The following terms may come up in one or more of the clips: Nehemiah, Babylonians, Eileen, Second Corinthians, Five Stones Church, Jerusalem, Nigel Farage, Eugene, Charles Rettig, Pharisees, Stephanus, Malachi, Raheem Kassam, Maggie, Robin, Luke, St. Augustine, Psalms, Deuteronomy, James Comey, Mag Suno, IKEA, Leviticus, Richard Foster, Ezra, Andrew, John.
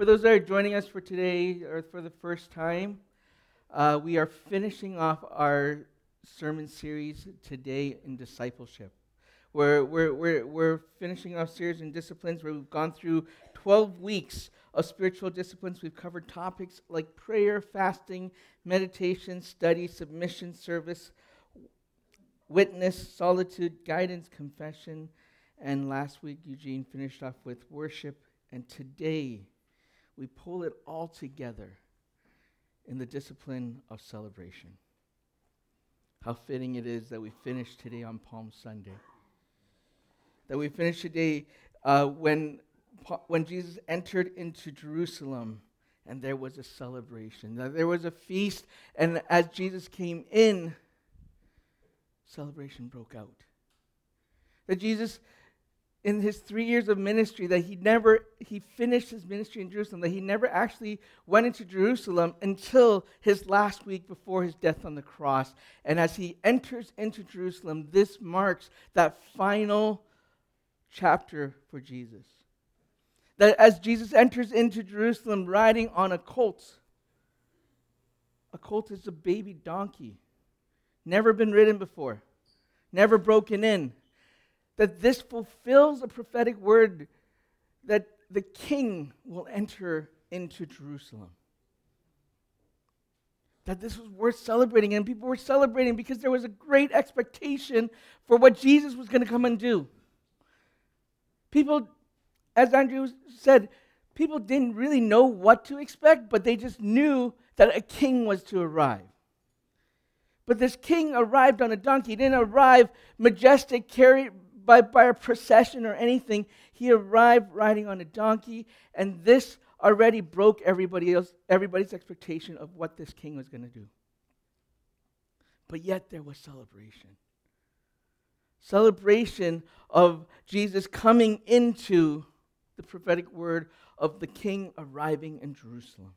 For those that are joining us for today or for the first time, we are finishing off our sermon series today in discipleship. We're finishing off series in disciplines where we've gone through 12 weeks of spiritual disciplines. We've covered topics like prayer, fasting, meditation, study, submission, service, witness, solitude, guidance, confession, and last week Eugene finished off with worship, and today we pull it all together in the discipline of celebration. How fitting it is that we finish today on Palm Sunday. That we finish today when Jesus entered into Jerusalem and there was a celebration. That there was a feast, and as Jesus came in, celebration broke out. That Jesus, in his 3 years of ministry, that he finished his ministry in Jerusalem, that he never actually went into Jerusalem until his last week before his death on the cross. And as he enters into Jerusalem, this marks that final chapter for Jesus. That as Jesus enters into Jerusalem riding on a colt is a baby donkey. Never been ridden before, never broken in, that this fulfills a prophetic word that the king will enter into Jerusalem. That this was worth celebrating, and people were celebrating because there was a great expectation for what Jesus was going to come and do. People, as Andrew said, people didn't really know what to expect, but they just knew that a king was to arrive. But this king arrived on a donkey. He didn't arrive majestic, carried by a procession or anything. He arrived riding on a donkey, and this already broke everybody's expectation of what this king was going to do. But yet there was celebration. Celebration of Jesus coming into the prophetic word of the king arriving in Jerusalem.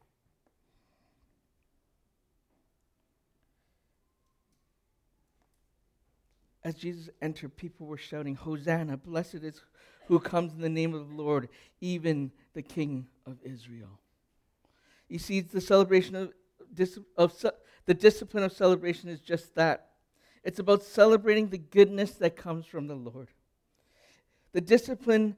As Jesus entered, people were shouting, "Hosanna, blessed is who comes in the name of the Lord, even the King of Israel." You see, the celebration the discipline of celebration is just that. It's about celebrating the goodness that comes from the Lord. The discipline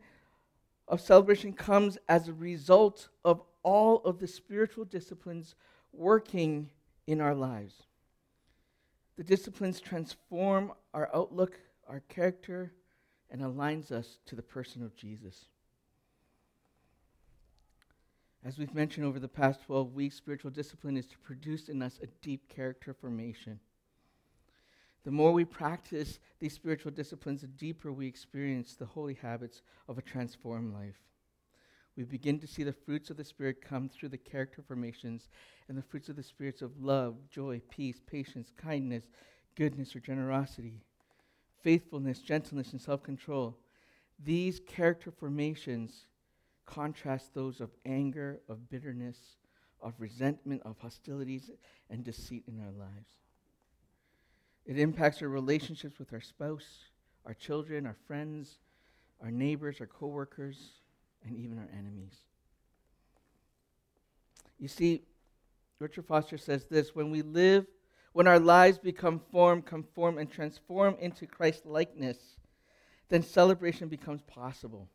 of celebration comes as a result of all of the spiritual disciplines working in our lives. The disciplines transform our outlook, our character, and aligns us to the person of Jesus. As we've mentioned over the past 12 weeks, spiritual discipline is to produce in us a deep character formation. The more we practice these spiritual disciplines, the deeper we experience the holy habits of a transformed life. We begin to see the fruits of the Spirit come through the character formations and the fruits of the spirits of love, joy, peace, patience, kindness, goodness or generosity, faithfulness, gentleness, and self-control. These character formations contrast those of anger, of bitterness, of resentment, of hostilities, and deceit in our lives. It impacts our relationships with our spouse, our children, our friends, our neighbors, our co-workers, and even our enemies. You see, Richard Foster says this, when our lives become conform, and transform into Christ's likeness, then celebration becomes possible.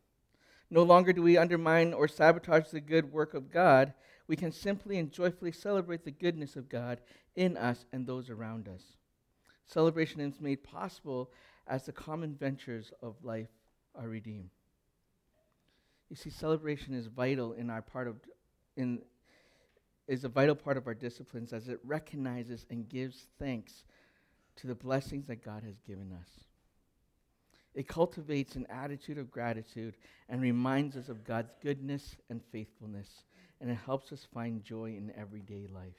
No longer do we undermine or sabotage the good work of God. We can simply and joyfully celebrate the goodness of God in us and those around us. Celebration is made possible as the common ventures of life are redeemed. You see, celebration is vital is a vital part of our disciplines as it recognizes and gives thanks to the blessings that God has given us. It cultivates an attitude of gratitude and reminds us of God's goodness and faithfulness, and it helps us find joy in everyday life.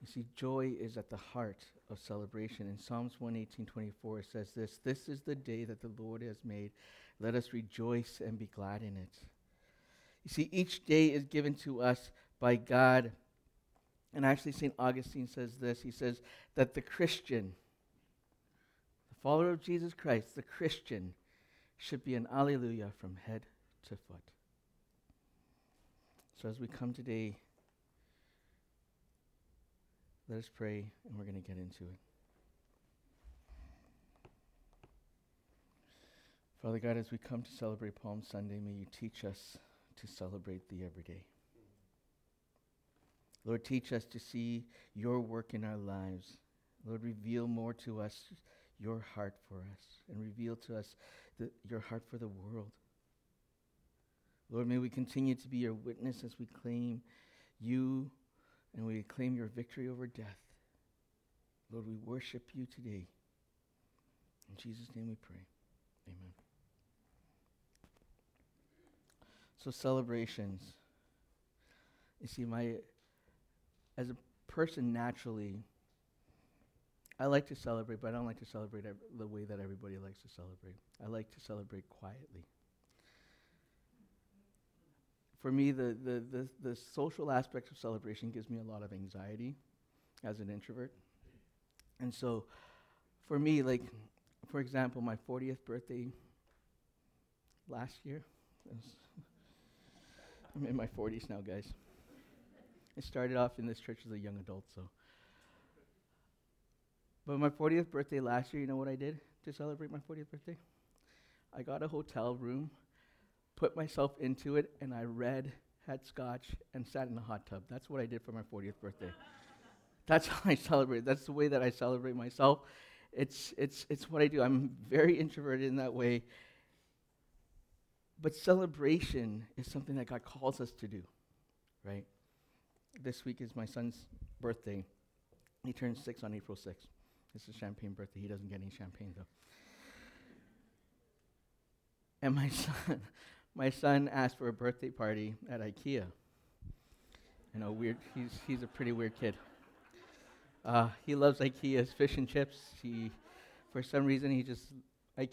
You see, joy is at the heart of celebration. In Psalms 118:24 it says this, "This is the day that the Lord has made. Let us rejoice and be glad in it." You see, each day is given to us by God. And actually, St. Augustine says this. He says that the Christian, the follower of Jesus Christ, the Christian should be an alleluia from head to foot. So as we come today, let us pray, and we're going to get into it. Father God, as we come to celebrate Palm Sunday, may you teach us to celebrate thee every day. Lord, teach us to see your work in our lives. Lord, reveal more to us your heart for us, and reveal to us your heart for the world. Lord, may we continue to be your witness as we claim you and we claim your victory over death. Lord, we worship you today. In Jesus' name we pray. Amen. So celebrations. You see, as a person naturally, I like to celebrate, but I don't like to celebrate the way that everybody likes to celebrate. I like to celebrate quietly. For me, the social aspect of celebration gives me a lot of anxiety as an introvert. And so for me, like, for example, my 40th birthday last year, I'm in my 40s now, guys. I started off in this church as a young adult, so. But my 40th birthday last year, you know what I did to celebrate my 40th birthday? I got a hotel room, put myself into it, and I read, had scotch, and sat in a hot tub. That's what I did for my 40th birthday. That's how I celebrate. That's the way that I celebrate myself. It's what I do. I'm very introverted in that way. But celebration is something that God calls us to do, right? This week is my son's birthday. He turns 6 on April 6th. It's a champagne birthday. He doesn't get any champagne, though. And my son asked for a birthday party at IKEA. You know, weird. He's a pretty weird kid. He loves IKEA's fish and chips. IKEA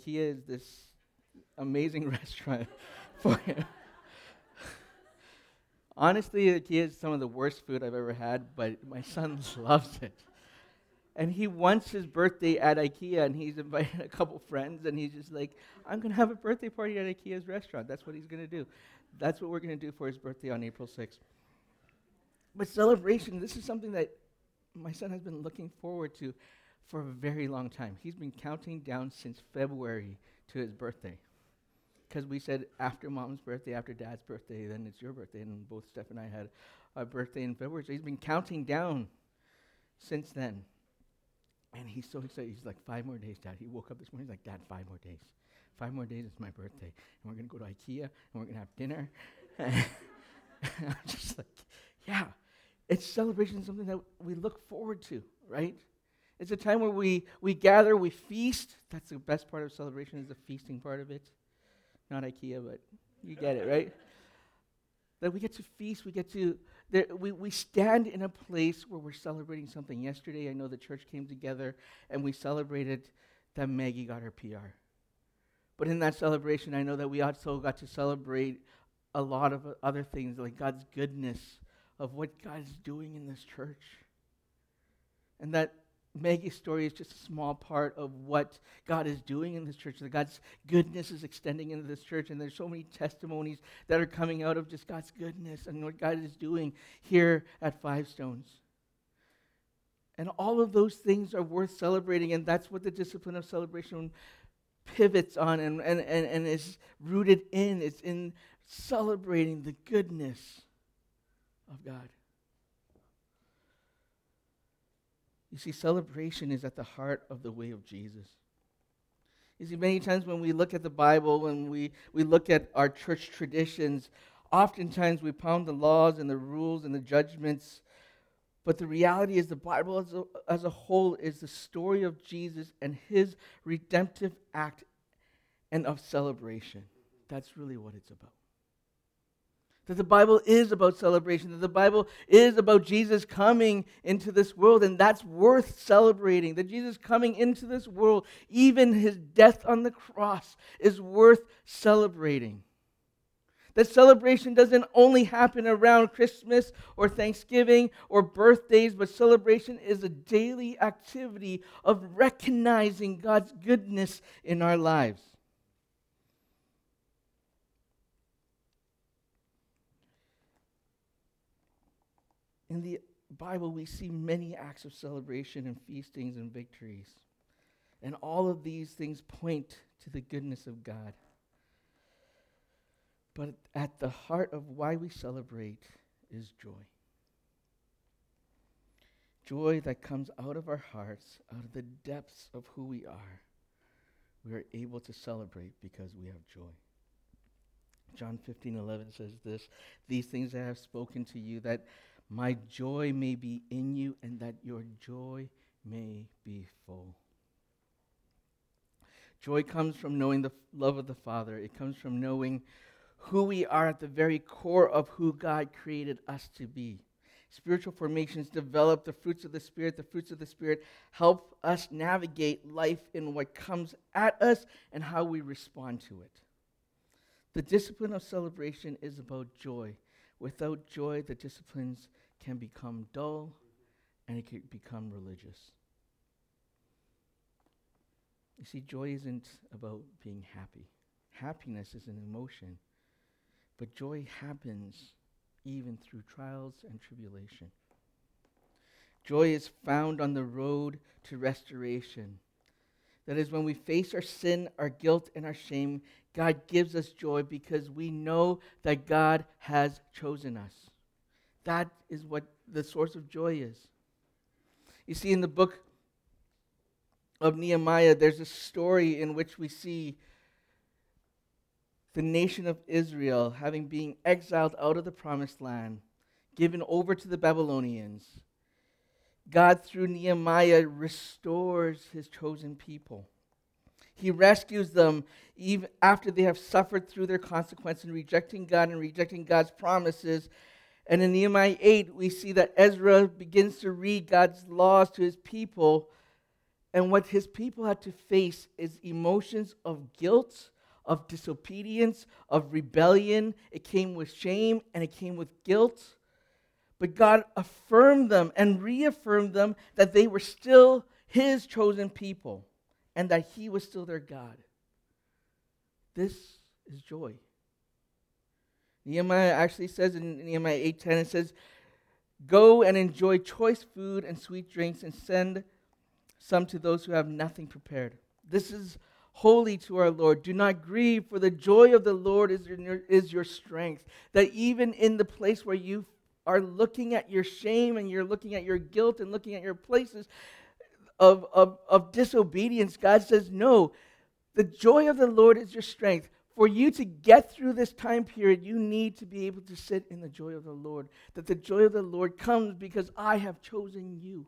is this amazing restaurant for him. Honestly, IKEA is some of the worst food I've ever had, but my son loves it. And he wants his birthday at IKEA, and he's invited a couple friends, and he's just like, I'm going to have a birthday party at IKEA's restaurant. That's what he's going to do. That's what we're going to do for his birthday on April 6th. But celebration, this is something that my son has been looking forward to for a very long time. He's been counting down since February to his birthday. Because we said after mom's birthday, after dad's birthday, then it's your birthday. And both Steph and I had a birthday in February. So he's been counting down since then. And he's so excited. He's like, 5 more days, Dad. He woke up this morning, he's like, Dad, 5 more days. 5 more days, it's my birthday. And we're going to go to IKEA, and we're going to have dinner. And I'm just like, yeah. It's celebration is something that we look forward to, right? It's a time where we gather, we feast. That's the best part of celebration is the feasting part of it. Not IKEA, but you get it, right? That we get to feast, we stand in a place where we're celebrating something. Yesterday, I know the church came together and we celebrated that Maggie got her PR. But in that celebration, I know that we also got to celebrate a lot of other things, like God's goodness, of what God's doing in this church. And that Maggie's story is just a small part of what God is doing in this church, that God's goodness is extending into this church, and there's so many testimonies that are coming out of just God's goodness and what God is doing here at Five Stones. And all of those things are worth celebrating, and that's what the discipline of celebration pivots on and is rooted in. It's in celebrating the goodness of God. You see, celebration is at the heart of the way of Jesus. You see, many times when we look at the Bible, when we look at our church traditions, oftentimes we pound the laws and the rules and the judgments, but the reality is the Bible as a whole is the story of Jesus and his redemptive act and of celebration. That's really what it's about. That the Bible is about celebration, that the Bible is about Jesus coming into this world, and that's worth celebrating. That Jesus coming into this world, even his death on the cross, is worth celebrating. That celebration doesn't only happen around Christmas or Thanksgiving or birthdays, but celebration is a daily activity of recognizing God's goodness in our lives. In the Bible, we see many acts of celebration and feastings and victories. And all of these things point to the goodness of God. But at the heart of why we celebrate is joy. Joy that comes out of our hearts, out of the depths of who we are. We are able to celebrate because we have joy. John 15:11 says this, "These things I have spoken to you, that my joy may be in you, and that your joy may be full." Joy comes from knowing the love of the Father. It comes from knowing who we are at the very core of who God created us to be. Spiritual formations develop the fruits of the Spirit. The fruits of the Spirit help us navigate life in what comes at us and how we respond to it. The discipline of celebration is about joy. Without joy, the disciplines can become dull and it can become religious. You see, joy isn't about being happy. Happiness is an emotion, but joy happens even through trials and tribulation. Joy is found on the road to restoration. That is, when we face our sin, our guilt, and our shame, God gives us joy because we know that God has chosen us. That is what the source of joy is. You see, in the book of Nehemiah, there's a story in which we see the nation of Israel, having been exiled out of the promised land, given over to the Babylonians, God, through Nehemiah, restores his chosen people. He rescues them even after they have suffered through their consequence in rejecting God and rejecting God's promises. And in Nehemiah 8, we see that Ezra begins to read God's laws to his people. And what his people had to face is emotions of guilt, of disobedience, of rebellion. It came with shame and it came with guilt. But God affirmed them and reaffirmed them that they were still his chosen people and that he was still their God. This is joy. Nehemiah actually says in Nehemiah 8:10, it says, "Go and enjoy choice food and sweet drinks and send some to those who have nothing prepared. This is holy to our Lord. Do not grieve, for the joy of the Lord is your strength." That even in the place where you are looking at your shame and you're looking at your guilt and looking at your places of disobedience, God says, no, the joy of the Lord is your strength. For you to get through this time period, you need to be able to sit in the joy of the Lord. That the joy of the Lord comes because I have chosen you.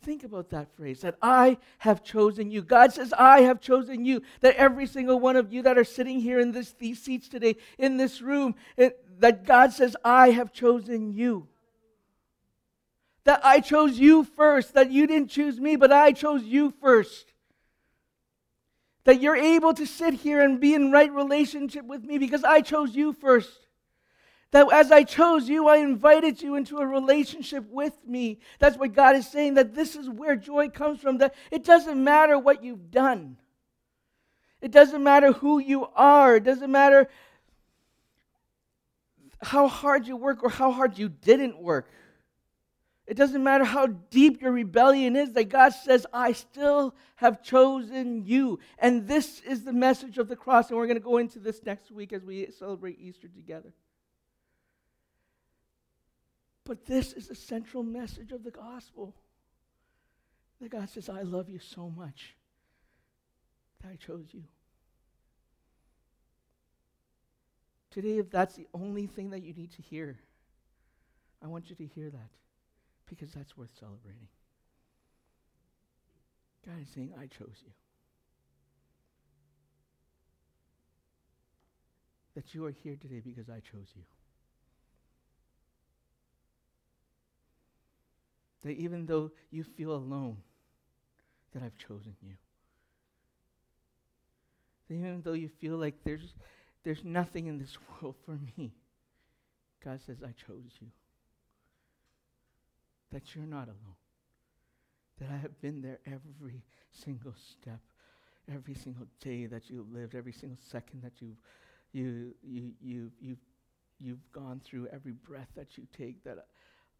Think about that phrase, that I have chosen you. God says, I have chosen you. That every single one of you that are sitting here in these seats today, in this room, that God says, I have chosen you. That I chose you first. That you didn't choose me, but I chose you first. That you're able to sit here and be in right relationship with me because I chose you first. That as I chose you, I invited you into a relationship with me. That's what God is saying, that this is where joy comes from. That it doesn't matter what you've done. It doesn't matter who you are. It doesn't matter how hard you work or how hard you didn't work. It doesn't matter how deep your rebellion is, that God says, I still have chosen you. And this is the message of the cross. And we're going to go into this next week as we celebrate Easter together. But this is the central message of the gospel. That God says, I love you so much that I chose you. Today, if that's the only thing that you need to hear, I want you to hear that because that's worth celebrating. God is saying, I chose you. That you are here today because I chose you. That even though you feel alone, that I've chosen you. That even though you feel like there's nothing in this world for me, God says, I chose you. That you're not alone. That I have been there every single step, every single day that you've lived, every single second that you've you've gone through, every breath that you take, that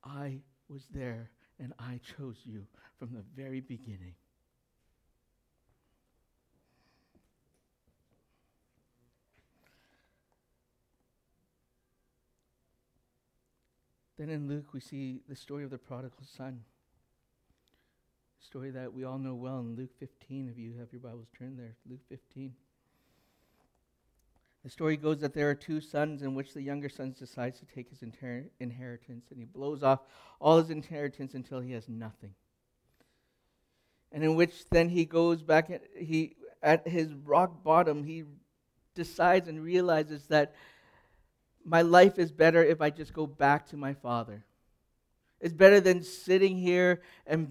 I was there and I chose you from the very beginning. Then in Luke, we see the story of the prodigal son, a story that we all know well in Luke 15. If you have your Bibles, turned there, Luke 15. The story goes that there are two sons, in which the younger son decides to take his inheritance, and he blows off all his inheritance until he has nothing. And in which then he goes back, at his rock bottom, he decides and realizes that my life is better if I just go back to my father. It's better than sitting here and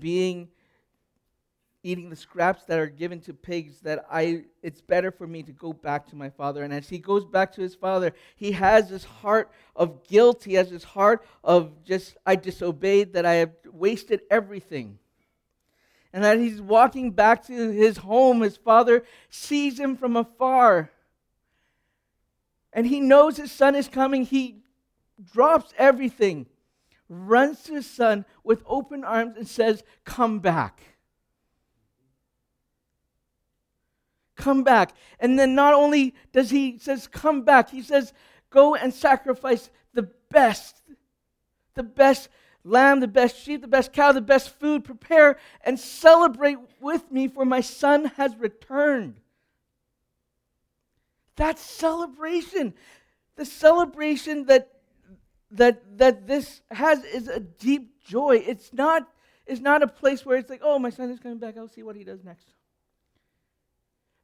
eating the scraps that are given to pigs, it's better for me to go back to my father. And as he goes back to his father, he has this heart of guilt. He has this heart of just, I disobeyed, that I have wasted everything. And as he's walking back to his home, his father sees him from afar. And he knows his son is coming. He drops everything, runs to his son with open arms and says, come back. Come back. And then not only does he says, come back, he says, go and sacrifice the best lamb, the best sheep, the best cow, the best food. Prepare and celebrate with me, for my son has returned. That's celebration. The celebration that this has is a deep joy. It's not a place where it's like, oh, my son is coming back, I'll see what he does next.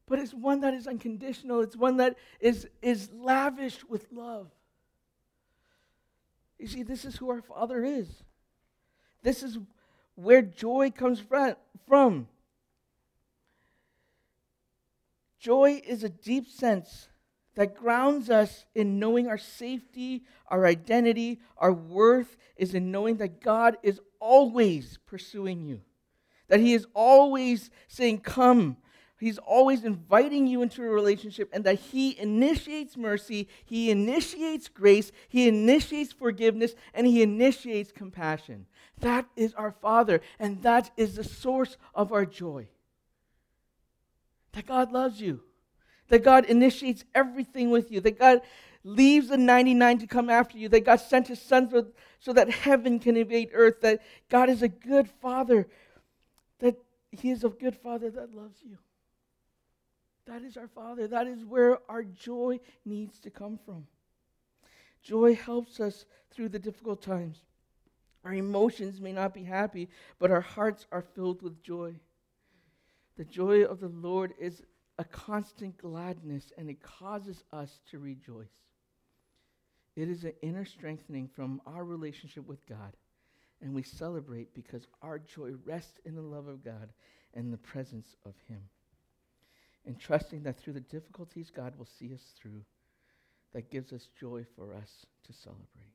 But it's one that is unconditional. It's one that is lavish with love. You see, this is who our Father is. This is where joy comes from. Joy is a deep sense that grounds us in knowing our safety, our identity, our worth is in knowing that God is always pursuing you, that He is always saying, come. He's always inviting you into a relationship, and that He initiates mercy, He initiates grace, He initiates forgiveness, and He initiates compassion. That is our Father, and that is the source of our joy. That God loves you, that God initiates everything with you, that God leaves the 99 to come after you, that God sent His Son so that heaven can invade earth, that God is a good Father, that He is a good Father that loves you. That is our Father. That is where our joy needs to come from. Joy helps us through the difficult times. Our emotions may not be happy, but our hearts are filled with joy. The joy of the Lord is a constant gladness, and it causes us to rejoice. It is an inner strengthening from our relationship with God, and we celebrate because our joy rests in the love of God and the presence of Him. And trusting that through the difficulties, God will see us through. That gives us joy for us to celebrate.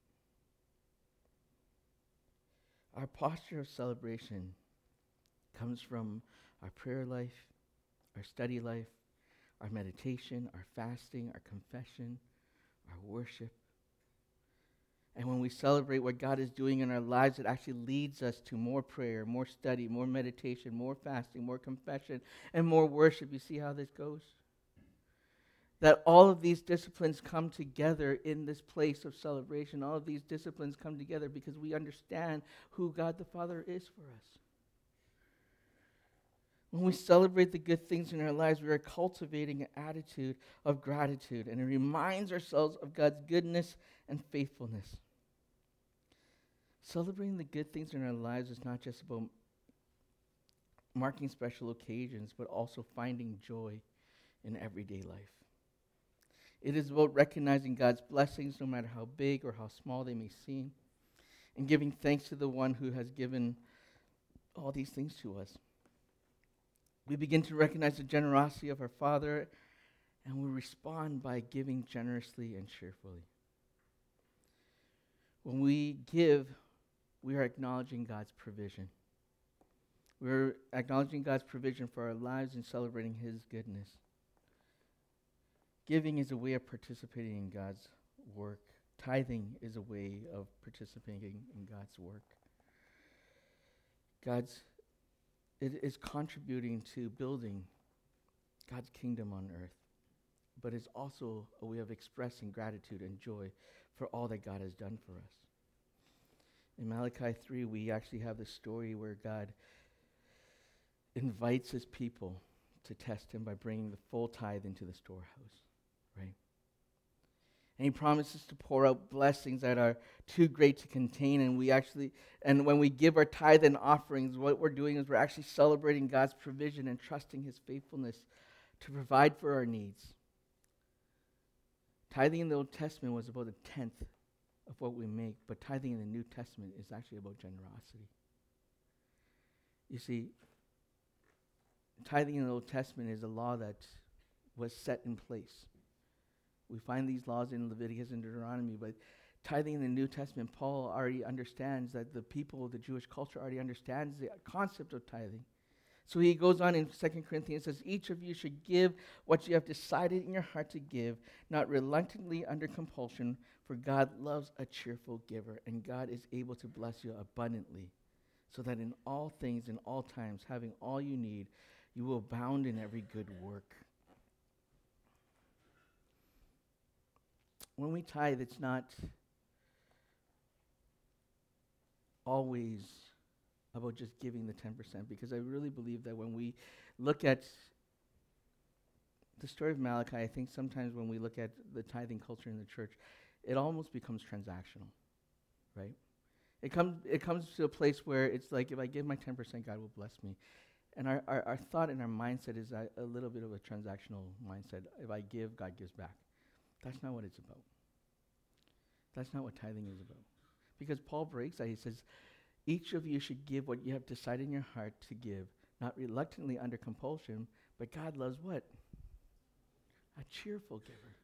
Our posture of celebration comes from our prayer life, our study life, our meditation, our fasting, our confession, our worship. And when we celebrate what God is doing in our lives, it actually leads us to more prayer, more study, more meditation, more fasting, more confession, and more worship. You see how this goes? That all of these disciplines come together in this place of celebration. All of these disciplines come together because we understand who God the Father is for us. When we celebrate the good things in our lives, we are cultivating an attitude of gratitude, and it reminds ourselves of God's goodness and faithfulness. Celebrating the good things in our lives is not just about marking special occasions, but also finding joy in everyday life. It is about recognizing God's blessings, no matter how big or how small they may seem, and giving thanks to the one who has given all these things to us. We begin to recognize the generosity of our Father, and we respond by giving generously and cheerfully. When we give, we are acknowledging God's provision. We're acknowledging God's provision for our lives and celebrating His goodness. Giving is a way of participating in God's work Tithing is a way of participating in God's work. It is contributing to building God's kingdom on earth, but it's also a way of expressing gratitude and joy for all that God has done for us. In Malachi 3, we actually have the story where God invites his people to test him by bringing the full tithe into the storehouse, right? And he promises to pour out blessings that are too great to contain. And when we give our tithe and offerings, what we're doing is we're actually celebrating God's provision and trusting his faithfulness to provide for our needs. Tithing in the Old Testament was about a tenth of what we make, but tithing in the New Testament is actually about generosity. You see, tithing in the Old Testament is a law that was set in place. We find these laws in Leviticus and Deuteronomy, but tithing in the New Testament, Paul already understands that the people of the Jewish culture already understands the concept of tithing. So he goes on in Second Corinthians, says, each of you should give what you have decided in your heart to give, not reluctantly under compulsion, for God loves a cheerful giver, and God is able to bless you abundantly, so that in all things, in all times, having all you need, you will abound in every good work. When we tithe, it's not always about just giving the 10%, because I really believe that when we look at the story of Malachi, I think sometimes when we look at the tithing culture in the church, it almost becomes transactional, right? It comes to a place where it's like, if I give my 10%, God will bless me. And our thought and our mindset is a little bit of a transactional mindset. If I give, God gives back. That's not what it's about. That's not what tithing is about. Because Paul breaks that. He says, each of you should give what you have decided in your heart to give, not reluctantly under compulsion, but God loves what? A cheerful giver.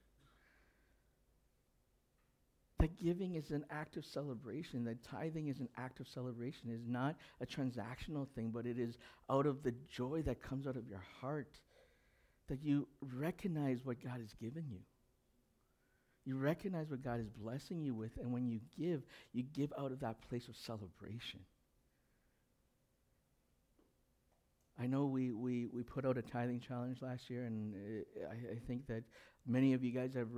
That giving is an act of celebration, that tithing is an act of celebration. It's not a transactional thing, but it is out of the joy that comes out of your heart, that you recognize what God has given you. You recognize what God is blessing you with, and when you give out of that place of celebration. I know we put out a tithing challenge last year, and I think that many of you guys have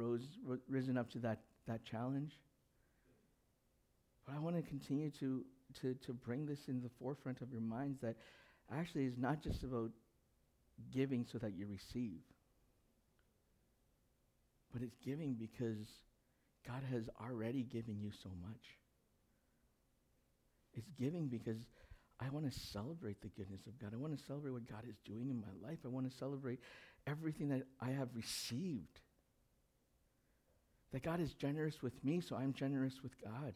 risen up to that challenge. But I want to continue to bring this in the forefront of your minds, that actually it's not just about giving so that you receive. But it's giving because God has already given you so much. It's giving because I want to celebrate the goodness of God. I want to celebrate what God is doing in my life. I want to celebrate everything that I have received. That God is generous with me, so I'm generous with God.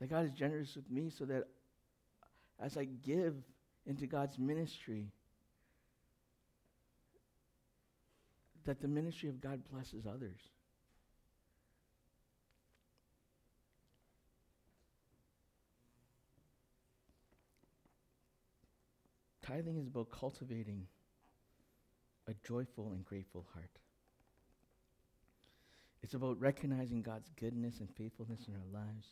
That God is generous with me so that as I give into God's ministry, that the ministry of God blesses others. Tithing is about cultivating a joyful and grateful heart. It's about recognizing God's goodness and faithfulness in our lives.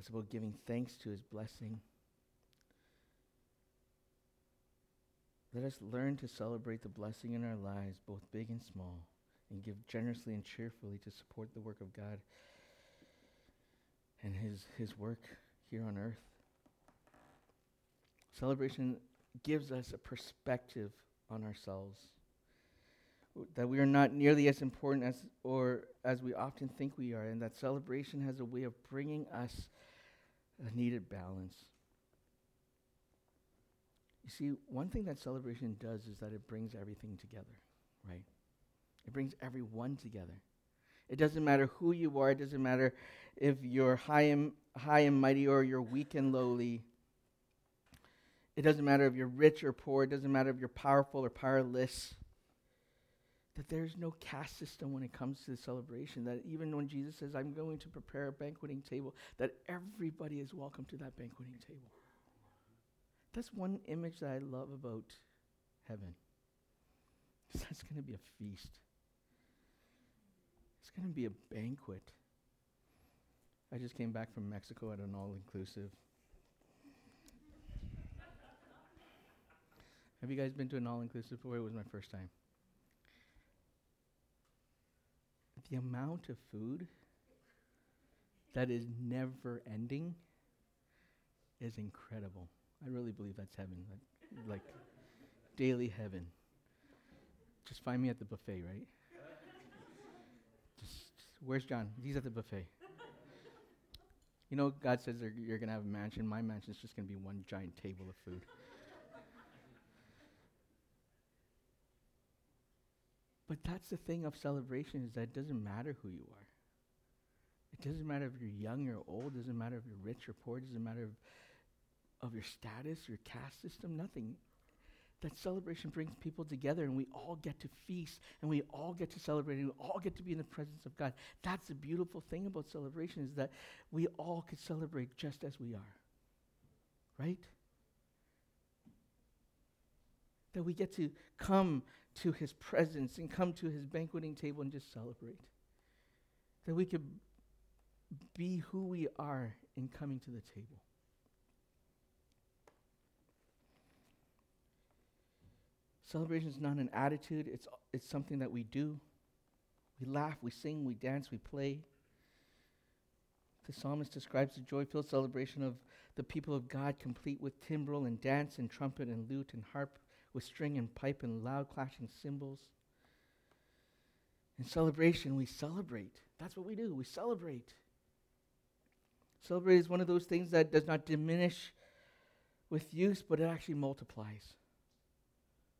It's about giving thanks to his blessing. Let us learn to celebrate the blessing in our lives, both big and small, and give generously and cheerfully to support the work of God and his work here on earth. Celebration gives us a perspective on ourselves, that we are not nearly as important as we often think we are, and that celebration has a way of bringing us a needed balance. You see, one thing that celebration does is that it brings everything together, right? It brings everyone together. It doesn't matter who you are. It doesn't matter if you're high and mighty or you're weak and lowly. It doesn't matter if you're rich or poor. It doesn't matter if you're powerful or powerless. That there's no caste system when it comes to the celebration. That even when Jesus says, I'm going to prepare a banqueting table, that everybody is welcome to that banqueting table. That's one image that I love about heaven. That's going to be a feast. It's going to be a banquet. I just came back from Mexico at an all-inclusive. Have you guys been to an all-inclusive before? It was my first time. The amount of food that is never ending is incredible. I really believe that's heaven, like daily heaven. Just find me at the buffet, right? Where's John? He's at the buffet. You know, God says you're going to have a mansion. My mansion's just going to be one giant table of food. But that's the thing of celebration, is that it doesn't matter who you are. It doesn't matter if you're young or old. It doesn't matter if you're rich or poor. It doesn't matter of your status, your caste system, nothing. That celebration brings people together, and we all get to feast, and we all get to celebrate, and we all get to be in the presence of God. That's the beautiful thing about celebration, is that we all could celebrate just as we are, right? That we get to come to his presence and come to his banqueting table and just celebrate. That we could be who we are in coming to the table. Celebration is not an attitude, it's something that we do. We laugh, we sing, we dance, we play. The psalmist describes the joy-filled celebration of the people of God, complete with timbrel and dance and trumpet and lute and harp, with string and pipe and loud clashing cymbals. In celebration, we celebrate. That's what we do, we celebrate. Celebrate is one of those things that does not diminish with use, but it actually multiplies.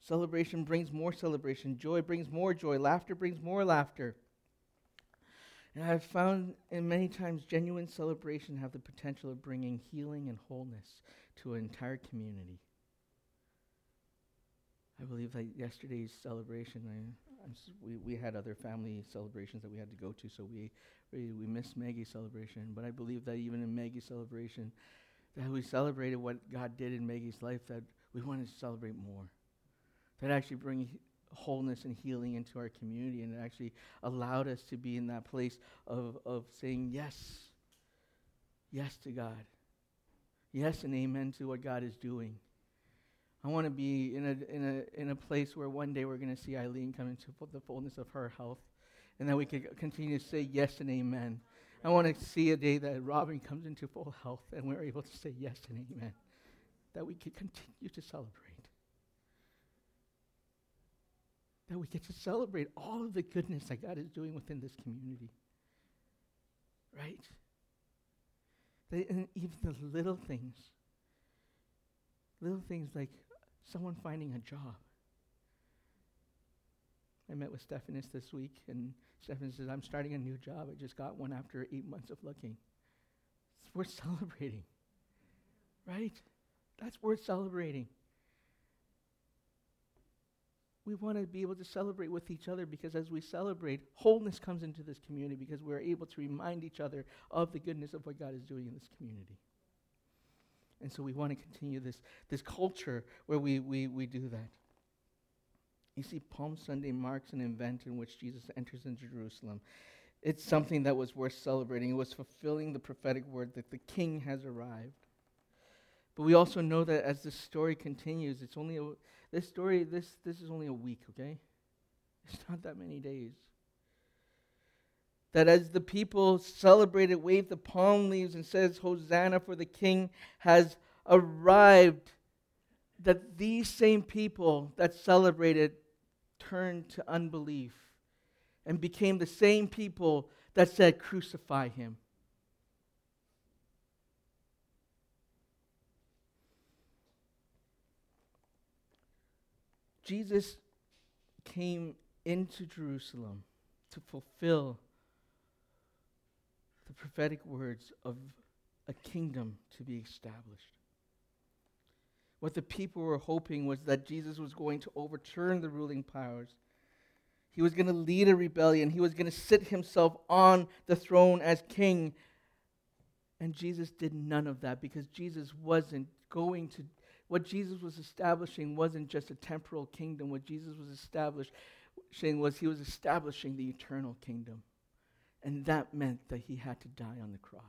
Celebration brings more celebration. Joy brings more joy. Laughter brings more laughter. And I have found in many times genuine celebration have the potential of bringing healing and wholeness to an entire community. I believe that yesterday's celebration, we had other family celebrations that we had to go to, so we missed Maggie's celebration. But I believe that even in Maggie's celebration, that we celebrated what God did in Maggie's life, that we wanted to celebrate more. That actually bring wholeness and healing into our community, and it actually allowed us to be in that place of saying yes to God, yes and amen to what God is doing. I want to be in a place where one day we're going to see Eileen come into the fullness of her health, and that we could continue to say yes and amen. I want to see a day that Robin comes into full health, and we're able to say yes and amen, that we could continue to celebrate. That we get to celebrate all of the goodness that God is doing within this community, right? And even the little things like someone finding a job. I met with Stephanus this week, and Stephanus says, "I'm starting a new job. I just got one after 8 months of looking." It's worth celebrating, right? That's worth celebrating. We want to be able to celebrate with each other, because as we celebrate, wholeness comes into this community, because we're able to remind each other of the goodness of what God is doing in this community. And so we want to continue this culture where we do that. You see, Palm Sunday marks an event in which Jesus enters into Jerusalem. It's something that was worth celebrating. It was fulfilling the prophetic word that the king has arrived. But we also know that as this story continues, it's only this is only a week, okay? It's not that many days. That as the people celebrated, waved the palm leaves and says, "Hosanna, for the king has arrived," that these same people that celebrated turned to unbelief and became the same people that said, "Crucify him." Jesus came into Jerusalem to fulfill the prophetic words of a kingdom to be established. What the people were hoping was that Jesus was going to overturn the ruling powers. He was going to lead a rebellion. He was going to sit himself on the throne as king. And Jesus did none of that, because Jesus wasn't going to. What Jesus was establishing wasn't just a temporal kingdom. What Jesus was establishing was he was establishing the eternal kingdom. And that meant that he had to die on the cross.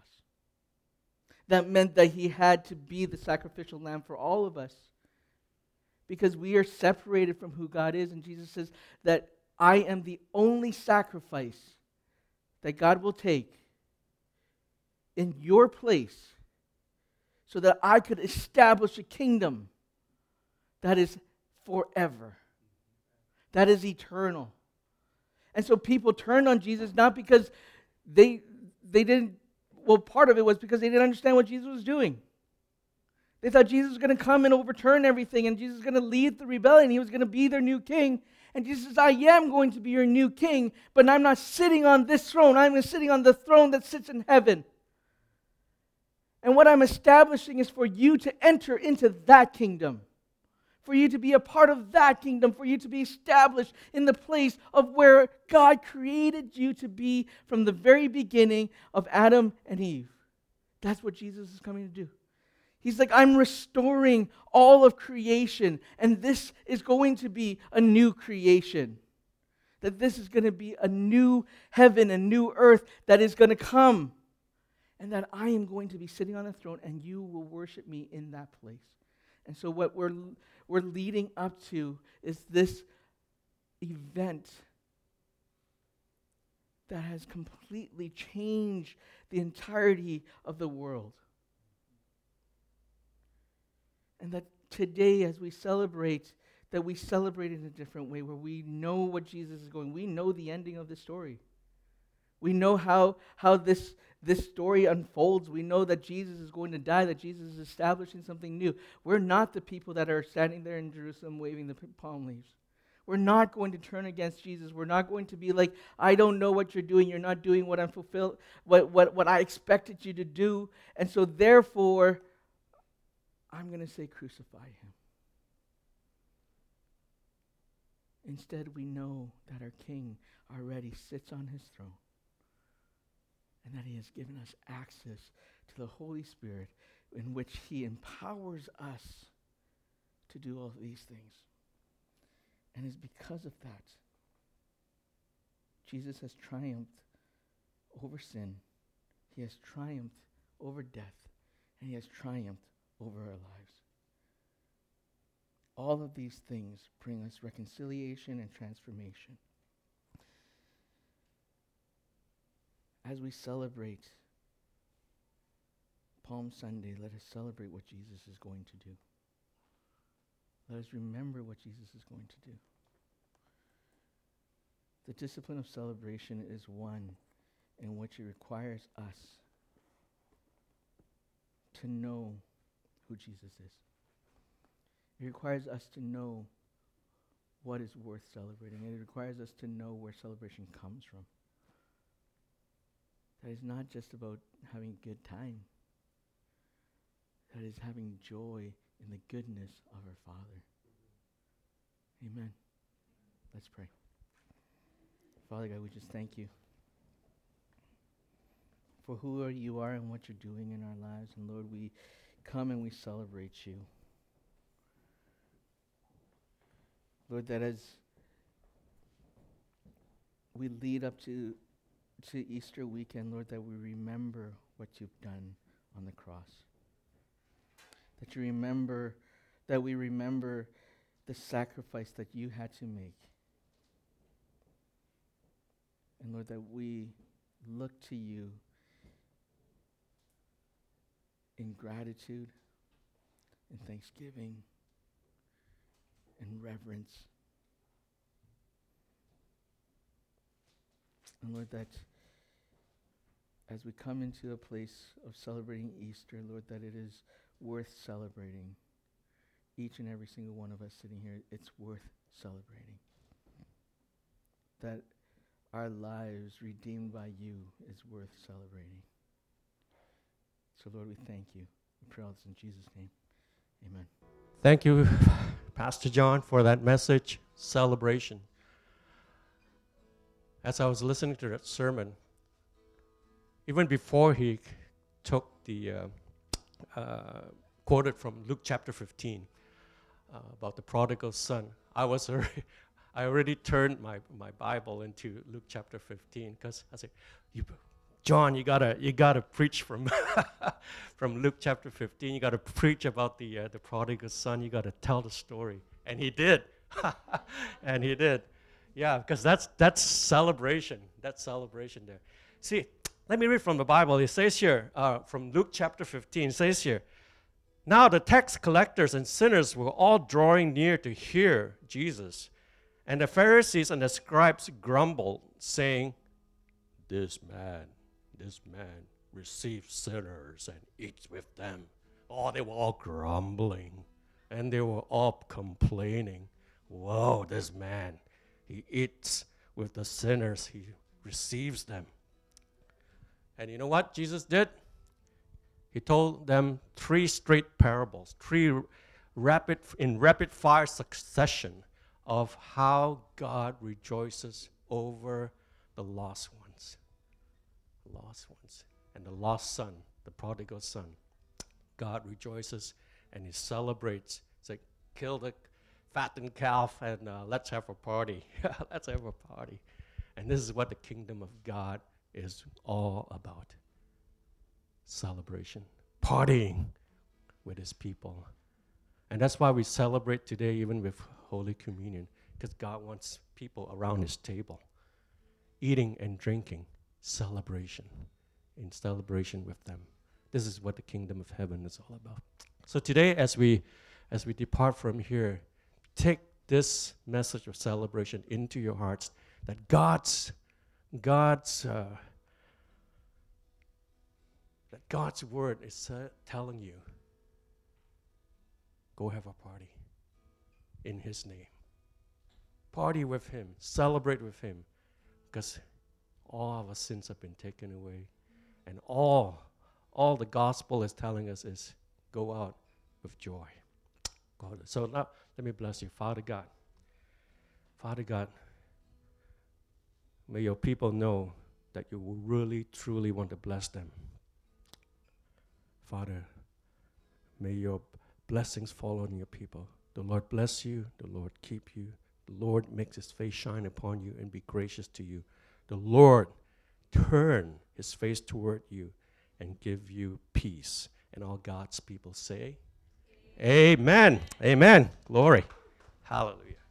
That meant that he had to be the sacrificial lamb for all of us, because we are separated from who God is. And Jesus says that I am the only sacrifice that God will take in your place so that I could establish a kingdom that is forever, that is eternal. And so people turned on Jesus not because they didn't, well, part of it was because they didn't understand what Jesus was doing. They thought Jesus was going to come and overturn everything, and Jesus was going to lead the rebellion. He was going to be their new king. And Jesus says, I am going to be your new king, but I'm not sitting on this throne. I'm sitting on the throne that sits in heaven. And what I'm establishing is for you to enter into that kingdom, for you to be a part of that kingdom, for you to be established in the place of where God created you to be from the very beginning of Adam and Eve. That's what Jesus is coming to do. He's like, I'm restoring all of creation, and this is going to be a new creation. That this is going to be a new heaven, a new earth that is going to come, and that I am going to be sitting on the throne, and you will worship me in that place. And so what we're leading up to is this event that has completely changed the entirety of the world. And that today, as we celebrate, that we celebrate in a different way where we know what Jesus is going. We know the ending of the story. We know how this story unfolds. We know that Jesus is going to die, that Jesus is establishing something new. We're not the people that are standing there in Jerusalem waving the palm leaves. We're not going to turn against Jesus. We're not going to be like, I don't know what you're doing. You're not doing what I'm fulfilled, what I expected you to do. And so therefore, I'm going to say crucify him. Instead, we know that our King already sits on his throne, and that he has given us access to the Holy Spirit, in which he empowers us to do all these things. And it's because of that, Jesus has triumphed over sin, he has triumphed over death, and he has triumphed over our lives. All of these things bring us reconciliation and transformation. As we celebrate Palm Sunday, let us celebrate what Jesus is going to do. Let us remember what Jesus is going to do. The discipline of celebration is one in which it requires us to know who Jesus is. It requires us to know what is worth celebrating. It requires us to know where celebration comes from. That is not just about having a good time. That is having joy in the goodness of our Father. Amen. Let's pray. Father God, we just thank you for who you are and what you're doing in our lives. And Lord, we come and we celebrate you. Lord, that as we lead up to Easter weekend, Lord, that we remember what you've done on the cross. That you remember, that we remember the sacrifice that you had to make. And Lord, that we look to you in gratitude, in thanksgiving, in reverence. And Lord, that as we come into a place of celebrating Easter, Lord, that it is worth celebrating. Each and every single one of us sitting here, it's worth celebrating. That our lives redeemed by you is worth celebrating. So Lord, we thank you. We pray all this in Jesus' name. Amen. Thank you, Pastor John, for that message, celebration. As I was listening to that sermon, even before he took the quoted from Luke chapter 15 about the prodigal son, I was already, I already turned my Bible into Luke chapter 15 because I said, John, you gotta preach from Luke chapter 15. You gotta preach about the prodigal son. You gotta tell the story, and he did, and he did. Yeah, because that's celebration. That's celebration there. See, let me read from the Bible. It says here, from Luke chapter 15. It says here, now the tax collectors and sinners were all drawing near to hear Jesus. And the Pharisees and the scribes grumbled, saying, This man receives sinners and eats with them. Oh, they were all grumbling, and they were all complaining. Whoa, this man, he eats with the sinners. He receives them. And you know what Jesus did? He told them three straight parables, in rapid-fire succession, of how God rejoices over the lost ones, and the lost son, the prodigal son. God rejoices and he celebrates. It's like, kill the fattened calf and let's have a party. Let's have a party. And this is what the kingdom of God is all about. Celebration, partying with his people. And that's why we celebrate today even with Holy Communion, because God wants people around his table, eating and drinking, celebration, in celebration with them. This is what the kingdom of heaven is all about. So today, as we depart from here, take this message of celebration into your hearts, that God's word is telling you, go have a party in his name. Party with him. Celebrate with him. Because all of our sins have been taken away. And all the gospel is telling us is go out with joy. So now let me bless you. Father God, may your people know that you will really, truly want to bless them. Father, may your blessings fall on your people. The Lord bless you. The Lord keep you. The Lord makes his face shine upon you and be gracious to you. The Lord turn his face toward you and give you peace. And all God's people say, amen. Amen. Glory. Hallelujah.